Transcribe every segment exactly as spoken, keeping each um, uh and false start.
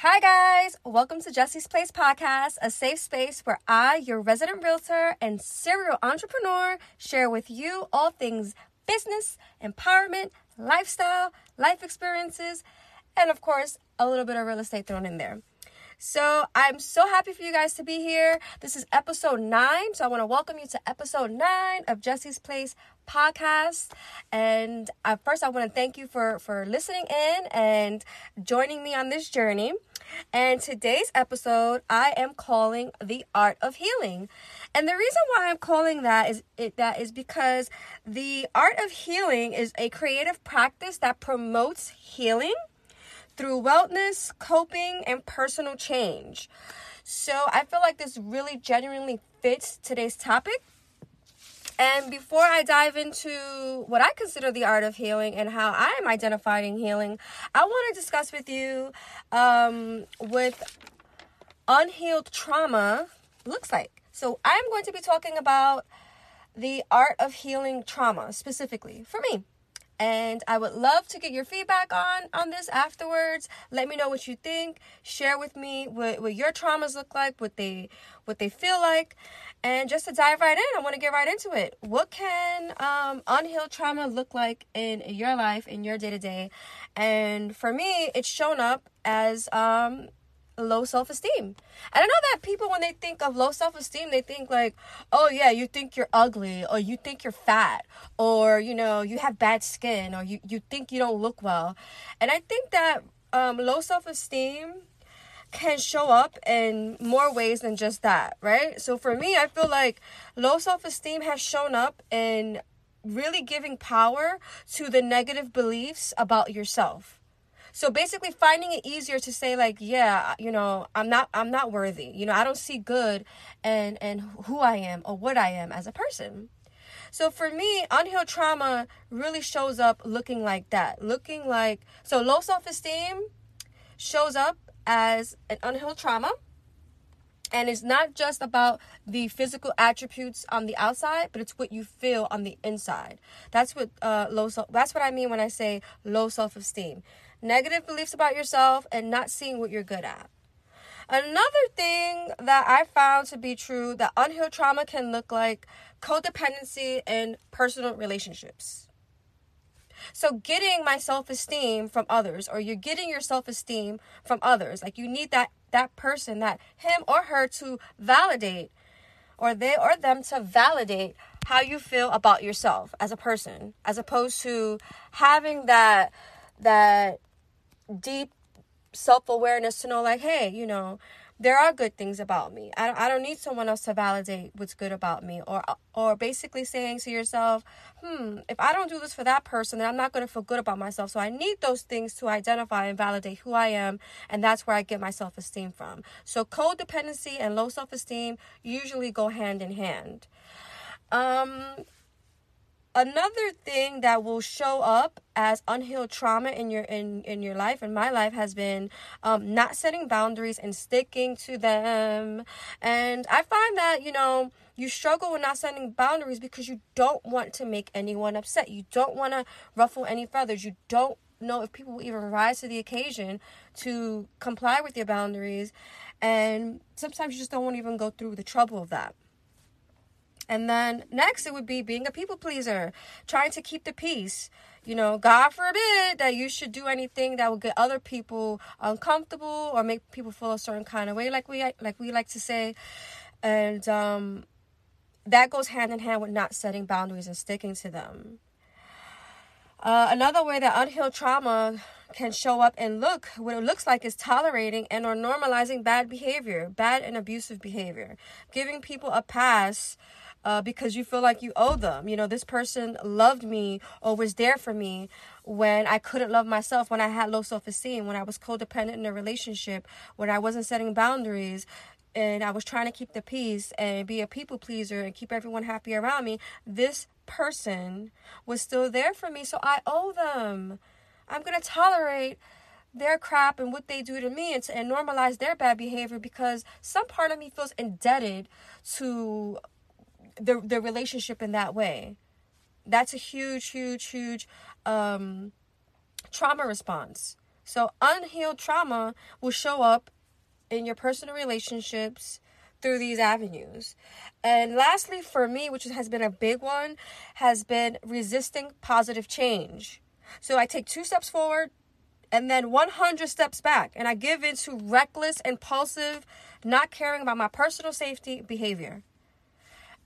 Hi guys, welcome to Jesse's Place Podcast, a safe space where I, your resident realtor and serial entrepreneur, share with you all things business, empowerment, lifestyle, life experiences, and of course, a little bit of real estate thrown in there. So I'm so happy for you guys to be here. This is episode nine, so I want to welcome you to episode nine of Jesse's Place Podcast. And uh, first, I want to thank you for, for listening in and joining me on this journey. And today's episode, I am calling The Art of Healing. And the reason why I'm calling that is it, that is because the art of healing is a creative practice that promotes healing through wellness, coping, and personal change. So I feel like this really genuinely fits today's topic. And before I dive into what I consider the art of healing and how I am identifying healing, I want to discuss with you um, what unhealed trauma looks like. So I'm going to be talking about the art of healing trauma specifically for me. And I would love to get your feedback on, on this afterwards. Let me know what you think. Share with me what, what your traumas look like, what they what they feel like. And just to dive right in, I want to get right into it. What can um, unhealed trauma look like in your life, in your day-to-day? And for me, it's shown up as um, low self-esteem. And I know that people, when they think of low self-esteem, they think like, oh yeah, you think you're ugly, or you think you're fat, or, you know, you have bad skin, or you, you think you don't look well. And I think that um, low self-esteem can show up in more ways than just that, right? So for me, I feel like low self-esteem has shown up in really giving power to the negative beliefs about yourself. So basically finding it easier to say like, yeah, you know, I'm not, I'm not worthy. You know, I don't see good and, and who I am or what I am as a person. So for me, unhealed trauma really shows up looking like that, looking like, so low self-esteem shows up as an unhealed trauma. And it's not just about the physical attributes on the outside, but it's what you feel on the inside. That's what uh, low self, that's what I mean when I say low self-esteem. Negative beliefs about yourself and not seeing what you're good at. Another thing that I found to be true that unhealed trauma can look like codependency in personal relationships. So getting my self-esteem from others, or you're getting your self-esteem from others. Like you need that that person, that him or her to validate, or they or them to validate how you feel about yourself as a person, as opposed to having that that deep self-awareness to know like, hey, you know, there are good things about me. I don't, I don't need someone else to validate what's good about me. Or or basically saying to yourself, hmm, if I don't do this for that person, then I'm not going to feel good about myself. So I need those things to identify and validate who I am. And that's where I get my self-esteem from. So codependency and low self-esteem usually go hand in hand. Um... Another thing that will show up as unhealed trauma in your in, in your life, in my life, has been um, not setting boundaries and sticking to them. And I find that, you know, you struggle with not setting boundaries because you don't want to make anyone upset. You don't want to ruffle any feathers. You don't know if people will even rise to the occasion to comply with your boundaries. And sometimes you just don't want to even go through the trouble of that. And then next, it would be being a people pleaser, trying to keep the peace. You know, God forbid that you should do anything that will get other people uncomfortable or make people feel a certain kind of way, like we like we like to say. And um, that goes hand in hand with not setting boundaries and sticking to them. Uh, another way that unhealed trauma can show up and look, what it looks like is tolerating and or normalizing bad behavior, bad and abusive behavior, giving people a pass Uh, because you feel like you owe them. You know, this person loved me or was there for me when I couldn't love myself, when I had low self-esteem, when I was codependent in a relationship, when I wasn't setting boundaries, and I was trying to keep the peace and be a people pleaser and keep everyone happy around me. This person was still there for me, so I owe them. I'm going to tolerate their crap and what they do to me and, to, and normalize their bad behavior because some part of me feels indebted to the the relationship in that way. That's a huge, huge, huge um, trauma response. So unhealed trauma will show up in your personal relationships through these avenues. And lastly, for me, which has been a big one, has been resisting positive change. So I take two steps forward and then one hundred steps back, and I give in to reckless, impulsive, not caring about my personal safety behavior.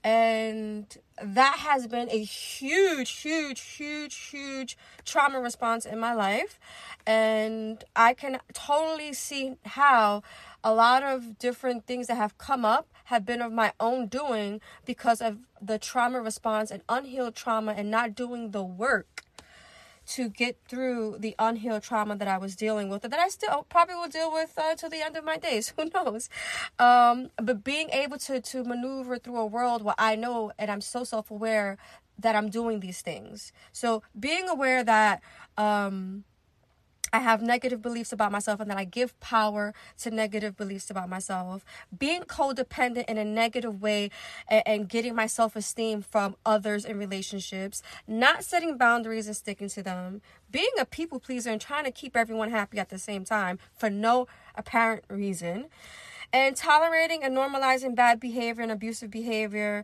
And that has been a huge, huge, huge, huge trauma response in my life. And I can totally see how a lot of different things that have come up have been of my own doing because of the trauma response and unhealed trauma and not doing the work to get through the unhealed trauma that I was dealing with, that I still probably will deal with uh, till the end of my days. Who knows? Um, but being able to to maneuver through a world where I know, and I'm so self-aware that I'm doing these things. So being aware that um, I have negative beliefs about myself and that I give power to negative beliefs about myself. Being codependent in a negative way and, and getting my self-esteem from others in relationships. Not setting boundaries and sticking to them. Being a people pleaser and trying to keep everyone happy at the same time for no apparent reason. And tolerating and normalizing bad behavior and abusive behavior.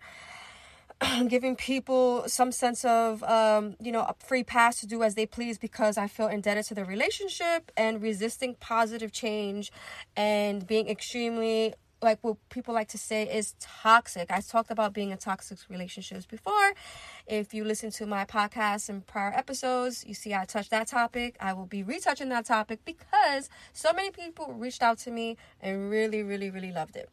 Giving people some sense of, um, you know, a free pass to do as they please because I feel indebted to the relationship, and resisting positive change and being extremely, like what people like to say is toxic. I talked about being in toxic relationships before. If you listen to my podcast and prior episodes, you see I touched that topic. I will be retouching that topic because so many people reached out to me and really, really, really loved it.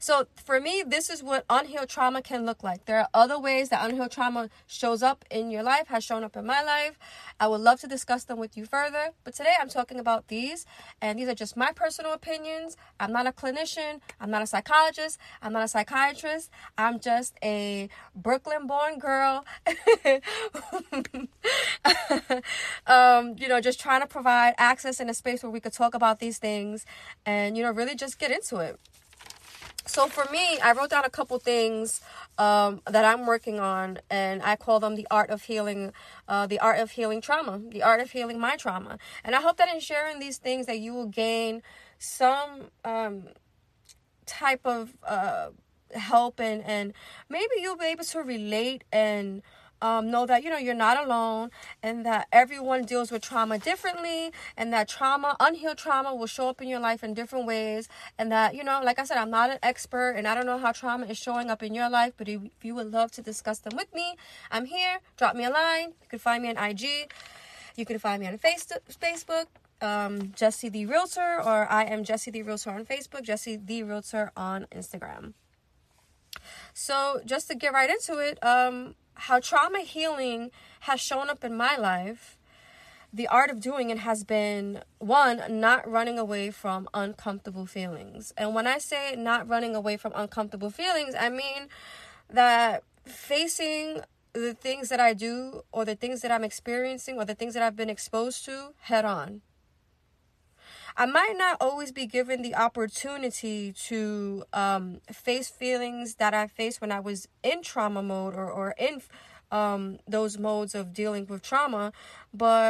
So for me, this is what unhealed trauma can look like. There are other ways that unhealed trauma shows up in your life, has shown up in my life. I would love to discuss them with you further, but today I'm talking about these, and these are just my personal opinions. I'm not a clinician. I'm not a psychologist. I'm not a psychiatrist. I'm just a Brooklyn-born girl, um, you know, just trying to provide access in a space where we could talk about these things and, you know, really just get into it. So for me, I wrote down a couple things um, that I'm working on, and I call them the art of healing, uh, the art of healing trauma, the art of healing my trauma. And I hope that in sharing these things that you will gain some um, type of uh, help, and, and maybe you'll be able to relate and Um, know that, you know, you're not alone, and that everyone deals with trauma differently, and that trauma, unhealed trauma, will show up in your life in different ways, and that, you know, like I said, I'm not an expert, and I don't know how trauma is showing up in your life, but if you would love to discuss them with me, I'm here. Drop me a line. You can find me on I G. You can find me on Facebook, um, Jesse the Realtor, or I am Jesse the Realtor on Facebook, Jesse the Realtor on Instagram. So just to get right into it, um... how trauma healing has shown up in my life, the art of doing it has been, one, not running away from uncomfortable feelings. And when I say not running away from uncomfortable feelings, I mean that facing the things that I do or the things that I'm experiencing or the things that I've been exposed to head on. I might not always be given the opportunity to um, face feelings that I faced when I was in trauma mode or, or in um, those modes of dealing with trauma, but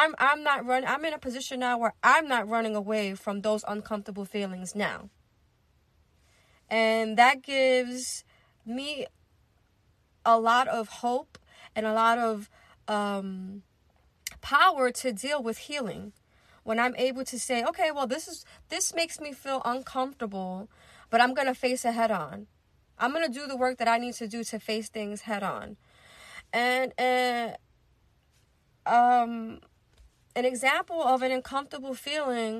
I'm I'm not run. I'm in a position now where I'm not running away from those uncomfortable feelings now, and that gives me a lot of hope and a lot of um, power to deal with healing. When I'm able to say, okay, well, this is this makes me feel uncomfortable, but I'm going to face it head on. I'm going to do the work that I need to do to face things head on. And uh, um, an example of an uncomfortable feeling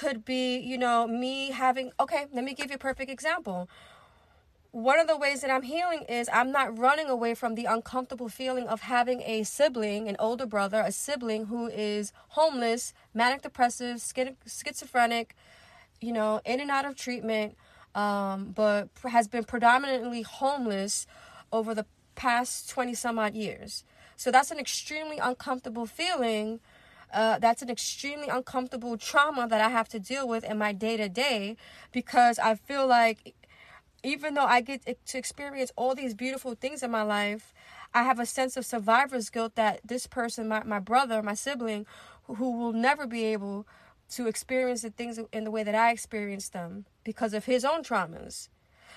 could be, you know, me having, okay, let me give you a perfect example. One of the ways that I'm healing is I'm not running away from the uncomfortable feeling of having a sibling, an older brother, a sibling who is homeless, manic depressive, schizophrenic, you know, in and out of treatment, um, but has been predominantly homeless over the past twenty some odd years. So that's an extremely uncomfortable feeling. Uh, that's an extremely uncomfortable trauma that I have to deal with in my day to day, because I feel like even though I get to experience all these beautiful things in my life, I have a sense of survivor's guilt that this person, my, my brother, my sibling, who will never be able to experience the things in the way that I experienced them because of his own traumas.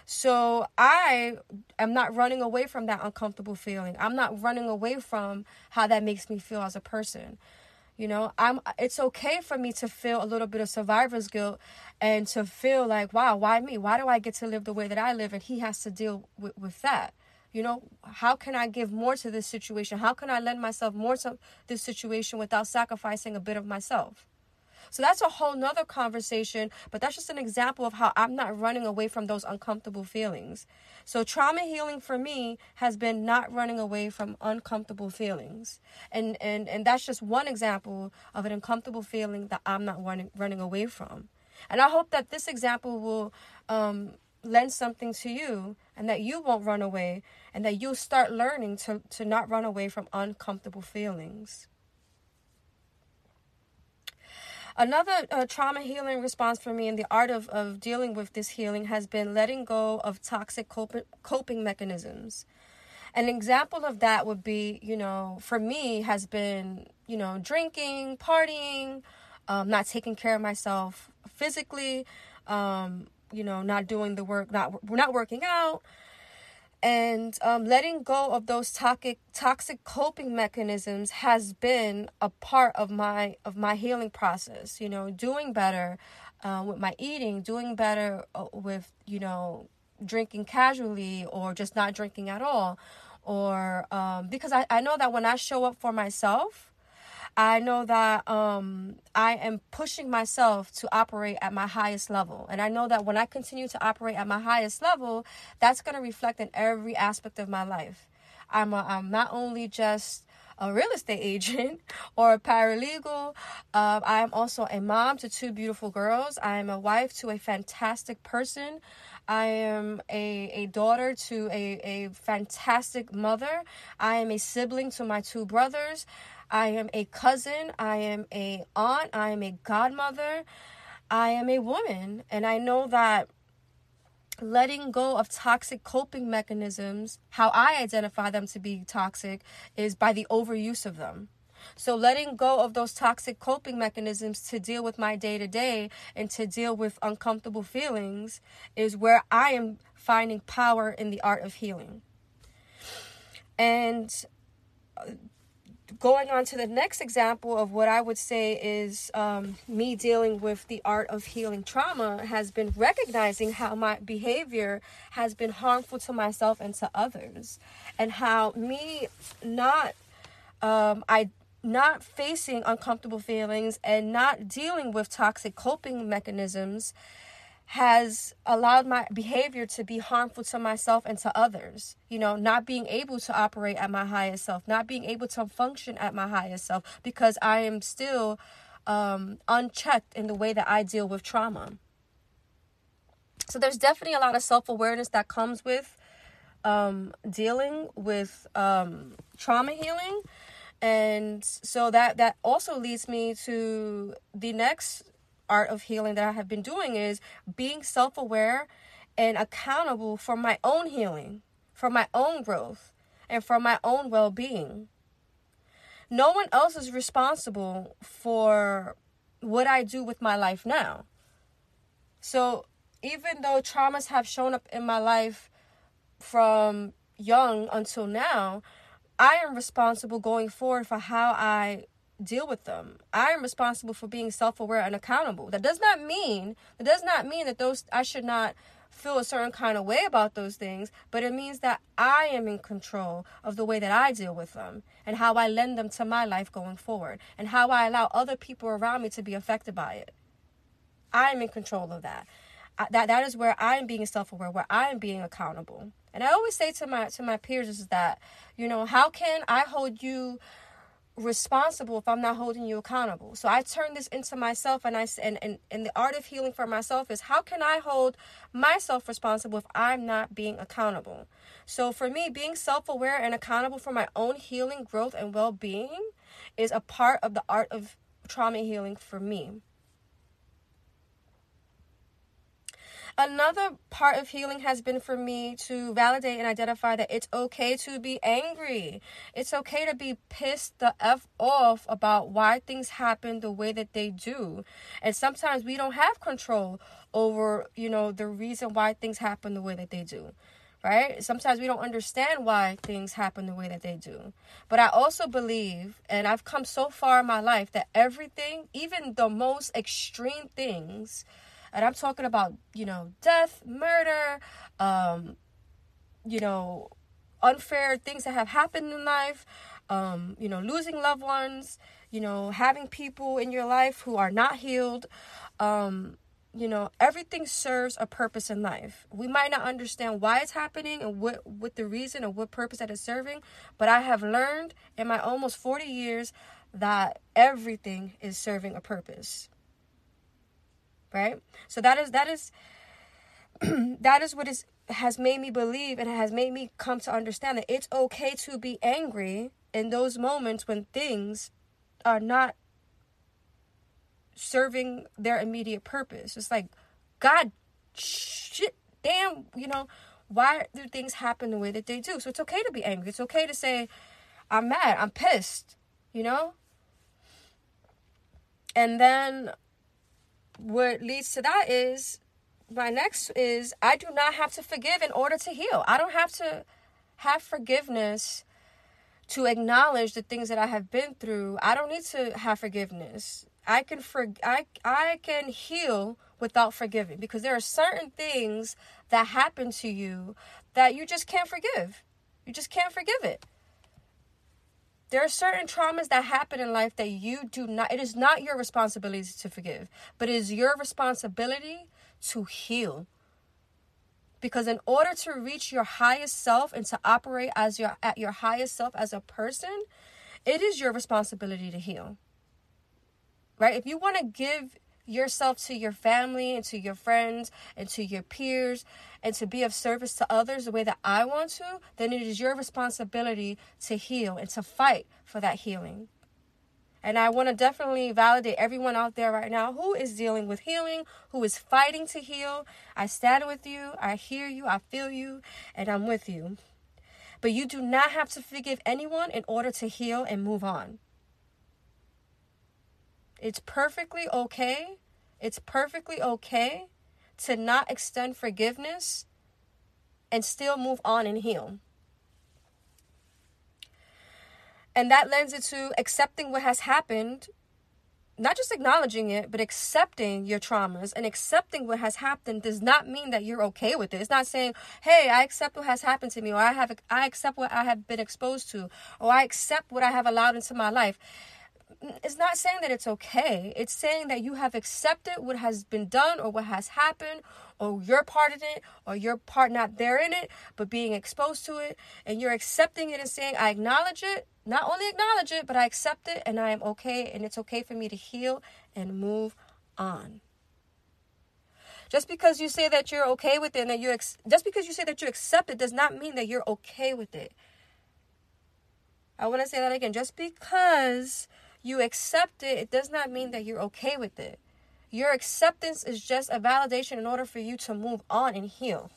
So I am not running away from that uncomfortable feeling. I'm not running away from how that makes me feel as a person. You know, I'm, it's okay for me to feel a little bit of survivor's guilt and to feel like, wow, why me? Why do I get to live the way that I live? And he has to deal with, with that. You know, how can I give more to this situation? How can I lend myself more to this situation without sacrificing a bit of myself? So that's a whole nother conversation, but that's just an example of how I'm not running away from those uncomfortable feelings. So trauma healing for me has been not running away from uncomfortable feelings. And and, and that's just one example of an uncomfortable feeling that I'm not running, running away from. And I hope that this example will um, lend something to you, and that you won't run away, and that you'll start learning to, to not run away from uncomfortable feelings. Another uh, trauma healing response for me in the art of, of dealing with this healing has been letting go of toxic coping, coping mechanisms. An example of that would be, you know, for me has been, you know, drinking, partying, um, not taking care of myself physically, um, you know, not doing the work, not not working out. And um, letting go of those toxic toxic coping mechanisms has been a part of my of my healing process. You know, doing better uh, with my eating, doing better with, you know, drinking casually or just not drinking at all. Or um, because I, I know that when I show up for myself, I know that um, I am pushing myself to operate at my highest level. And I know that when I continue to operate at my highest level, that's going to reflect in every aspect of my life. I'm, a, I'm not only just a real estate agent or a paralegal. Uh, I am also a mom to two beautiful girls. I am a wife to a fantastic person. I am a, a daughter to a, a fantastic mother. I am a sibling to my two brothers. I am a cousin, I am a aunt, I am a godmother, I am a woman. And I know that letting go of toxic coping mechanisms, how I identify them to be toxic, is by the overuse of them. So letting go of those toxic coping mechanisms to deal with my day-to-day and to deal with uncomfortable feelings is where I am finding power in the art of healing. And going on to the next example of what I would say is um, me dealing with the art of healing trauma has been recognizing how my behavior has been harmful to myself and to others, and how me not um, I not facing uncomfortable feelings and not dealing with toxic coping mechanisms has allowed my behavior to be harmful to myself and to others. You know, not being able to operate at my highest self, not being able to function at my highest self, because I am still um, unchecked in the way that I deal with trauma. So there's definitely a lot of self-awareness that comes with um, dealing with um, trauma healing. And so that, that also leads me to the next art of healing that I have been doing, is being self-aware and accountable for my own healing, for my own growth, and for my own well-being. No one else is responsible for what I do with my life now. So even though traumas have shown up in my life from young until now, I am responsible going forward for how I deal with them. I am responsible for being self-aware and accountable. That does not mean that does not mean that those I should not feel a certain kind of way about those things, but it means that I am in control of the way that I deal with them and how I lend them to my life going forward, and how I allow other people around me to be affected by it. I am in control of that. I, that that is where I am being self-aware, where I am being accountable. And I always say to my to my peers is that, you know, how can I hold you responsible if I'm not holding you accountable? So I turn this into myself, and I and, and and the art of healing for myself is, how can I hold myself responsible if I'm not being accountable? So for me, being self-aware and accountable for my own healing, growth, and well-being is a part of the art of trauma healing for me. Another part of healing has been for me to validate and identify that it's okay to be angry. It's okay to be pissed the F off about why things happen the way that they do. And sometimes we don't have control over, you know, the reason why things happen the way that they do. Right? Sometimes we don't understand why things happen the way that they do. But I also believe, and I've come so far in my life, that everything, even the most extreme things, and I'm talking about, you know, death, murder, um, you know, unfair things that have happened in life, um, you know, losing loved ones, you know, having people in your life who are not healed, um, you know, everything serves a purpose in life. We might not understand why it's happening and what, what the reason or what purpose that it's serving, but I have learned in my almost forty years that everything is serving a purpose. Right? So that is, that is, that is what is, has made me believe and has made me come to understand that it's okay to be angry in those moments when things are not serving their immediate purpose. It's like, God, shit, damn, you know, why do things happen the way that they do? So it's okay to be angry. It's okay to say, I'm mad, I'm pissed, you know? And then what leads to that is, my next is, I do not have to forgive in order to heal. I don't have to have forgiveness to acknowledge the things that I have been through. I don't need to have forgiveness. I can for, I, I can heal without forgiving, because there are certain things that happen to you that you just can't forgive. You just can't forgive it. There are certain traumas that happen in life that you do not, it is not your responsibility to forgive, but it is your responsibility to heal. Because in order to reach your highest self and to operate as your at your highest self as a person, it is your responsibility to heal. Right? If you want to give yourself to your family and to your friends and to your peers and to be of service to others the way that I want to, then it is your responsibility to heal and to fight for that healing. And I want to definitely validate everyone out there right now who is dealing with healing, who is fighting to heal. I stand with you, I hear you, I feel you, and I'm with you. But you do not have to forgive anyone in order to heal and move on. It's perfectly okay. It's perfectly okay to not extend forgiveness and still move on and heal. And that lends it to accepting what has happened, not just acknowledging it, but accepting your traumas and accepting what has happened does not mean that you're okay with it. It's not saying, hey, I accept what has happened to me, or I have, I accept what I have been exposed to, or I accept what I have allowed into my life. It's not saying that it's okay. It's saying that you have accepted what has been done or what has happened, or your part in it, or your part not there in it, but being exposed to it. And you're accepting it and saying, I acknowledge it. Not only acknowledge it, but I accept it and I am okay. And it's okay for me to heal and move on. Just because you say that you're okay with it and that you ex- just because you say that you accept it does not mean that you're okay with it. I want to say that again. Just because you accept it, it does not mean that you're okay with it. Your acceptance is just a validation in order for you to move on and heal.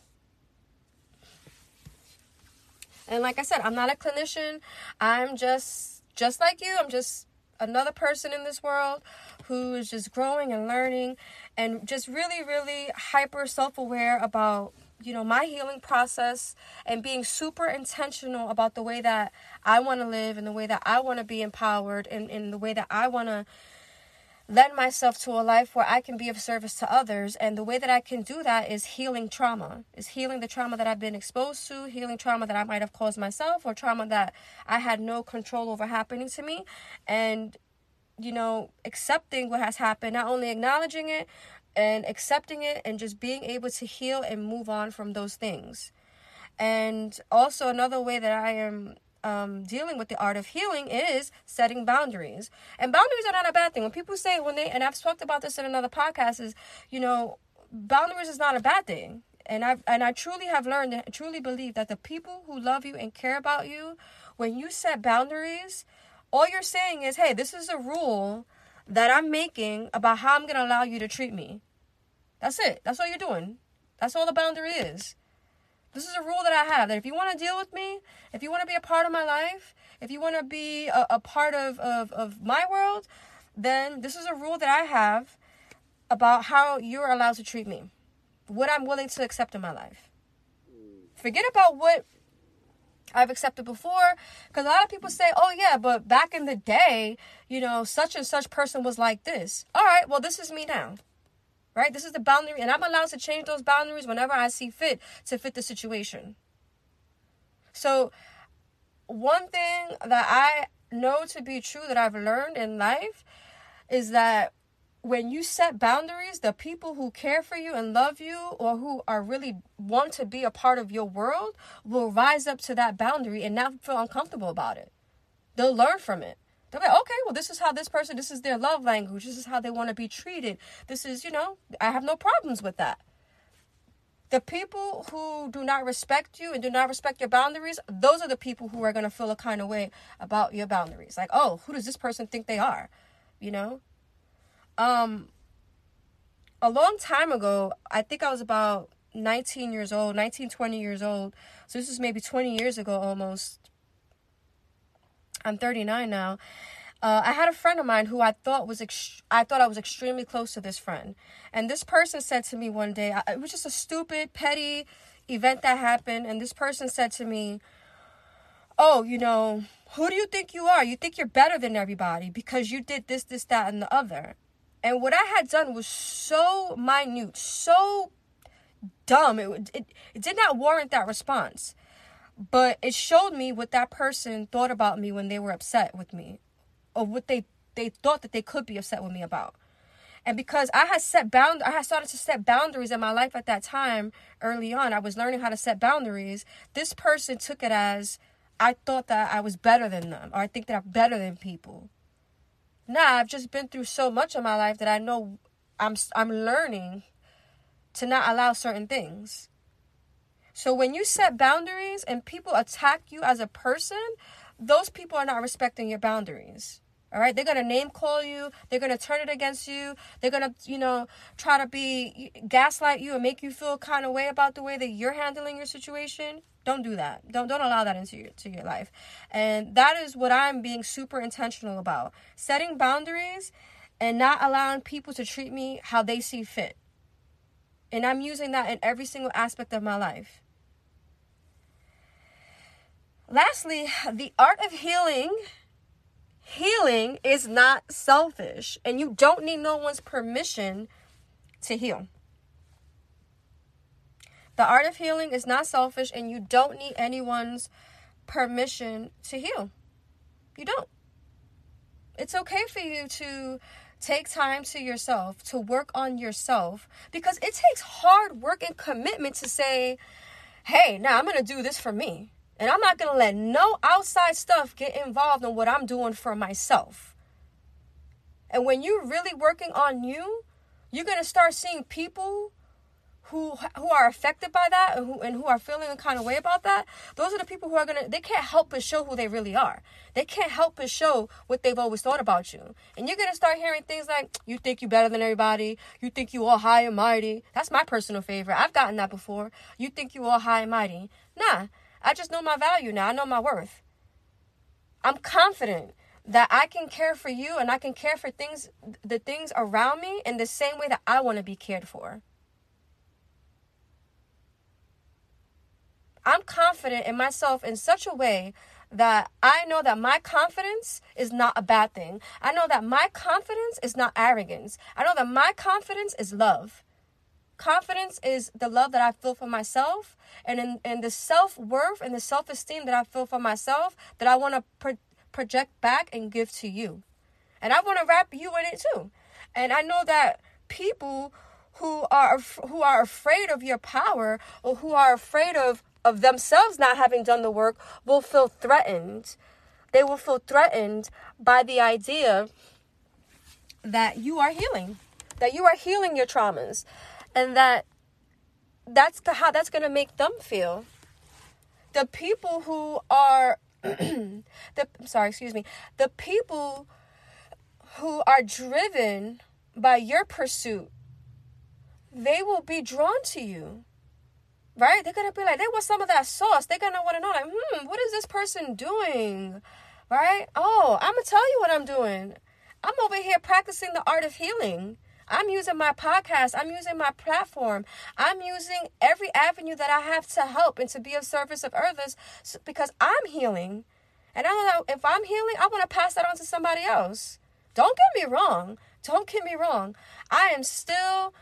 And like I said, I'm not a clinician. I'm just, just like you. I'm just another person in this world who is just growing and learning and just really, really hyper self-aware about, you know, my healing process and being super intentional about the way that I want to live and the way that I want to be empowered and in the way that I want to lend myself to a life where I can be of service to others. And the way that I can do that is healing trauma, is healing the trauma that I've been exposed to, healing trauma that I might have caused myself or trauma that I had no control over happening to me. And, you know, accepting what has happened, not only acknowledging it, and accepting it and just being able to heal and move on from those things. And also another way that I am um, dealing with the art of healing is setting boundaries. And boundaries are not a bad thing. When people say, when they, and I've talked about this in another podcast, is, you know, boundaries is not a bad thing. And I and I truly have learned and truly believe that the people who love you and care about you, when you set boundaries, all you're saying is, hey, this is a rule that I'm making about how I'm going to allow you to treat me. That's it. That's all you're doing. That's all the boundary is. This is a rule that I have, that if you want to deal with me, if you want to be a part of my life, if you want to be a, a part of, of, of my world, then this is a rule that I have about how you're allowed to treat me, what I'm willing to accept in my life. Forget about what I've accepted before, because a lot of people say, oh yeah, but back in the day, you know, such and such person was like this. All right, well, this is me now. Right? This is the boundary, and I'm allowed to change those boundaries whenever I see fit to fit the situation. So one thing that I know to be true that I've learned in life is that when you set boundaries, the people who care for you and love you, or who are really want to be a part of your world, will rise up to that boundary and not feel uncomfortable about it. They'll learn from it. They'll be like, okay, well, this is how this person, this is their love language. This is how they want to be treated. This is, you know, I have no problems with that. The people who do not respect you and do not respect your boundaries, those are the people who are going to feel a kind of way about your boundaries. Like, oh, who does this person think they are? You know? Um, a long time ago, I think I was about nineteen years old, nineteen, twenty years old. So this is maybe twenty years ago almost. I'm thirty-nine now. Uh, I had a friend of mine who I thought was, ex- I thought I was extremely close to this friend. And this person said to me one day, I, it was just a stupid, petty event that happened. And this person said to me, oh, you know, who do you think you are? You think you're better than everybody because you did this, this, that, and the other. And what I had done was so minute, so dumb. It, it, it did not warrant that response. But it showed me what that person thought about me when they were upset with me, or what they, they thought that they could be upset with me about. And because I had set bound, I had started to set boundaries in my life at that time early on. I was learning how to set boundaries. This person took it as I thought that I was better than them, or I think that I'm better than people. Nah, I've just been through so much in my life that I know I'm I'm learning to not allow certain things. So when you set boundaries and people attack you as a person, those people are not respecting your boundaries, all right? They're going to name call you. They're going to turn it against you. They're going to, you know, try to be gaslight you and make you feel kind of way about the way that you're handling your situation. Don't do that. Don't don't allow that into your, to your life. And that is what I'm being super intentional about, setting boundaries and not allowing people to treat me how they see fit. And I'm using that in every single aspect of my life. Lastly, the art of healing, healing is not selfish, and you don't need no one's permission to heal. The art of healing is not selfish, and you don't need anyone's permission to heal. You don't. It's okay for you to take time to yourself, to work on yourself, because it takes hard work and commitment to say, hey, now I'm going to do this for me. And I'm not going to let no outside stuff get involved in what I'm doing for myself. And when you're really working on you, you're going to start seeing people who who are affected by that and who, and who are feeling a kind of way about that. Those are the people who are going to, they can't help but show who they really are. They can't help but show what they've always thought about you. And you're going to start hearing things like, you think you're better than everybody. You think you're all high and mighty. That's my personal favorite. I've gotten that before. You think you're all high and mighty. Nah. I just know my value now. I know my worth. I'm confident that I can care for you and I can care for things, the things around me in the same way that I want to be cared for. I'm confident in myself in such a way that I know that my confidence is not a bad thing. I know that my confidence is not arrogance. I know that my confidence is love. Confidence is the love that I feel for myself, and in, and the self-worth and the self-esteem that I feel for myself that I want to pro- project back and give to you. And I want to wrap you in it too. And I know that people who are who are afraid of your power, or who are afraid of, of themselves not having done the work, will feel threatened. They will feel threatened by the idea that you are healing, that you are healing your traumas. And that that's how that's going to make them feel. The people who are, the I'm sorry, excuse me. The people who are driven by your pursuit, they will be drawn to you, right? They're going to be like, they want some of that sauce. They're going to want to know, like, hmm, what is this person doing, right? Oh, I'm going to tell you what I'm doing. I'm over here practicing the art of healing. I'm using my podcast. I'm using my platform. I'm using every avenue that I have to help and to be of service of others because I'm healing. And I know if I'm healing, I want to pass that on to somebody else. Don't get me wrong. Don't get me wrong. I am still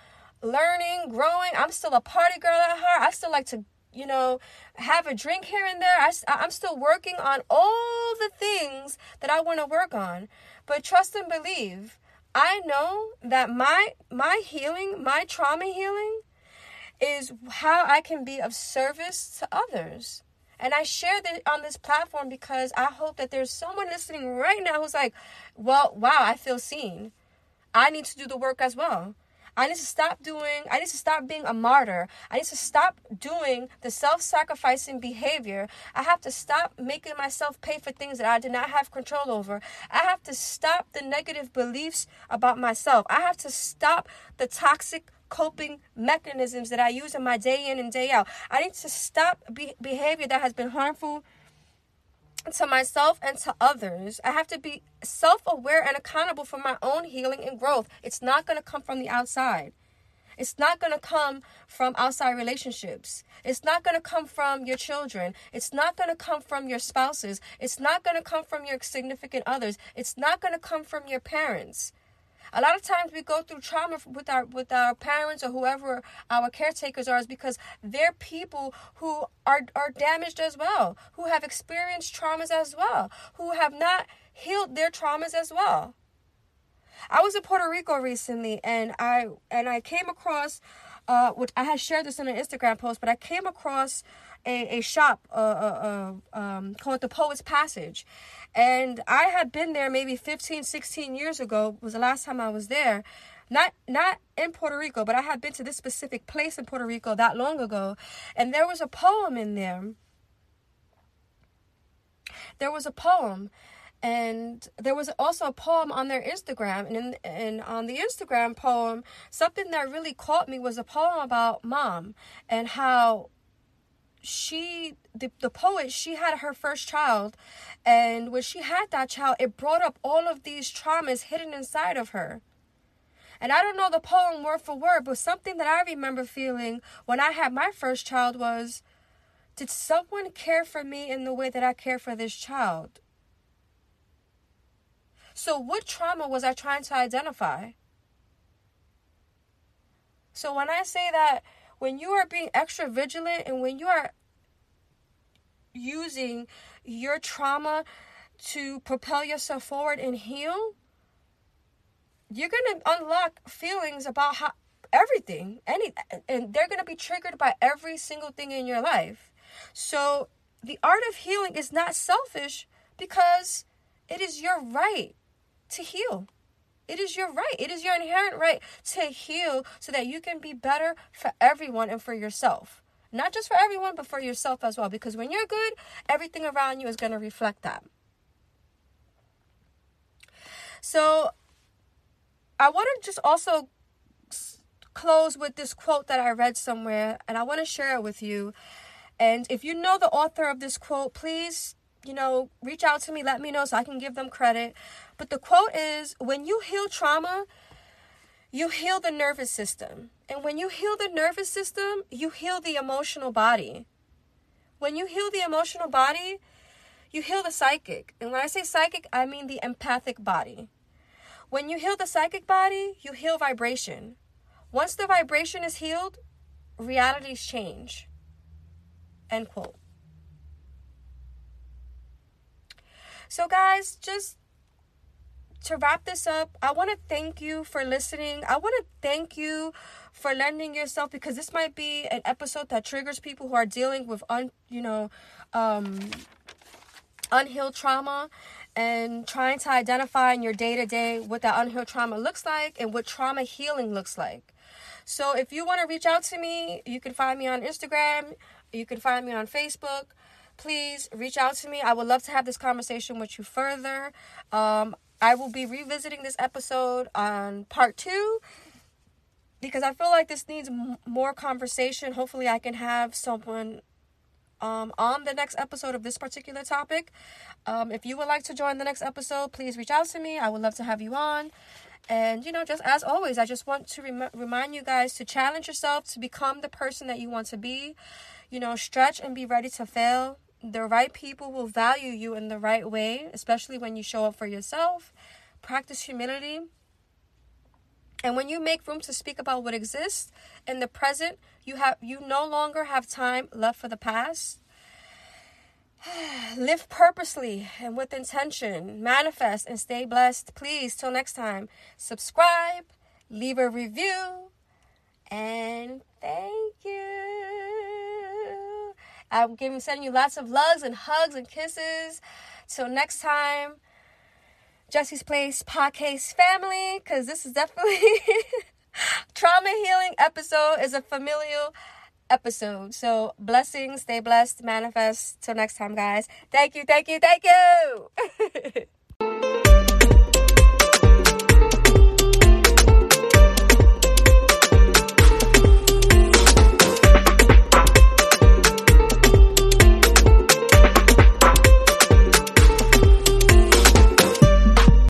learning, growing. I'm still a party girl at heart. I still like to, you know, have a drink here and there. I, I'm still working on all the things that I want to work on. But trust and believe. I know that my my healing, my trauma healing, is how I can be of service to others. And I share that on this platform because I hope that there's someone listening right now who's like, well, wow, I feel seen. I need to do the work as well. I need to stop doing, I need to stop being a martyr. I need to stop doing the self-sacrificing behavior. I have to stop making myself pay for things that I did not have control over. I have to stop the negative beliefs about myself. I have to stop the toxic coping mechanisms that I use in my day in and day out. I need to stop be- behavior that has been harmful to myself and to others. I have to be self-aware and accountable for my own healing and growth. It's not going to come from the outside. It's not going to come from outside relationships. It's not going to come from your children. It's not going to come from your spouses. It's not going to come from your significant others. It's not going to come from your parents. A lot of times we go through trauma with our with our parents or whoever our caretakers are is because they're people who are, are damaged as well, who have experienced traumas as well, who have not healed their traumas as well. I was in Puerto Rico recently, and I and I came across, uh, which I had shared this in an Instagram post, but I came across a, a shop uh, uh, uh, um, called The Poet's Passage. And I had been there maybe fifteen, sixteen years ago was the last time I was there. Not not in Puerto Rico, but I had been to this specific place in Puerto Rico that long ago. And there was a poem in there. There was a poem. And there was also a poem on their Instagram. And, in, and on the Instagram poem, something that really caught me was a poem about mom and how she, the, the poet, she had her first child. And when she had that child, it brought up all of these traumas hidden inside of her. And I don't know the poem word for word, but something that I remember feeling when I had my first child was, did someone care for me in the way that I care for this child? So what trauma was I trying to identify? So when I say that, when you are being extra vigilant and when you are using your trauma to propel yourself forward and heal, you're going to unlock feelings about how everything, any, and they're going to be triggered by every single thing in your life. So the art of healing is not selfish because it is your right to heal. It is your right. It is your inherent right to heal so that you can be better for everyone and for yourself. Not just for everyone, but for yourself as well. Because when you're good, everything around you is going to reflect that. So I want to just also close with this quote that I read somewhere, and I want to share it with you. And if you know the author of this quote, please, you know, reach out to me, let me know so I can give them credit. But the quote is, when you heal trauma, you heal the nervous system. And when you heal the nervous system, you heal the emotional body. When you heal the emotional body, you heal the psychic. And when I say psychic, I mean the empathic body. When you heal the psychic body, you heal vibration. Once the vibration is healed, realities change. End quote. So guys, just to wrap this up, I want to thank you for listening. I want to thank you for lending yourself, because this might be an episode that triggers people who are dealing with un, you know, um, unhealed trauma and trying to identify in your day-to-day what that unhealed trauma looks like and what trauma healing looks like. So if you want to reach out to me, you can find me on Instagram. You can find me on Facebook. Please reach out to me. I would love to have this conversation with you further. Um, I will be revisiting this episode on part two. because I feel like this needs m- more conversation. Hopefully I can have someone um, on the next episode of this particular topic. Um, if you would like to join the next episode, please reach out to me. I would love to have you on. And, you know, just as always, I just want to rem- remind you guys to challenge yourself to become the person that you want to be. You know, stretch and be ready to fail. The right people will value you in the right way, especially when you show up for yourself. Practice humility. And when you make room to speak about what exists in the present, you have you no longer have time left for the past. Live purposely and with intention. Manifest and stay blessed. Please, till next time, subscribe, leave a review, and thank you. I'm giving, sending you lots of loves and hugs and kisses. Till next time, Jesse's Place Podcast family, because this is definitely trauma healing episode is a familial episode. So blessings, stay blessed, manifest. Till next time, guys. Thank you, thank you, thank you.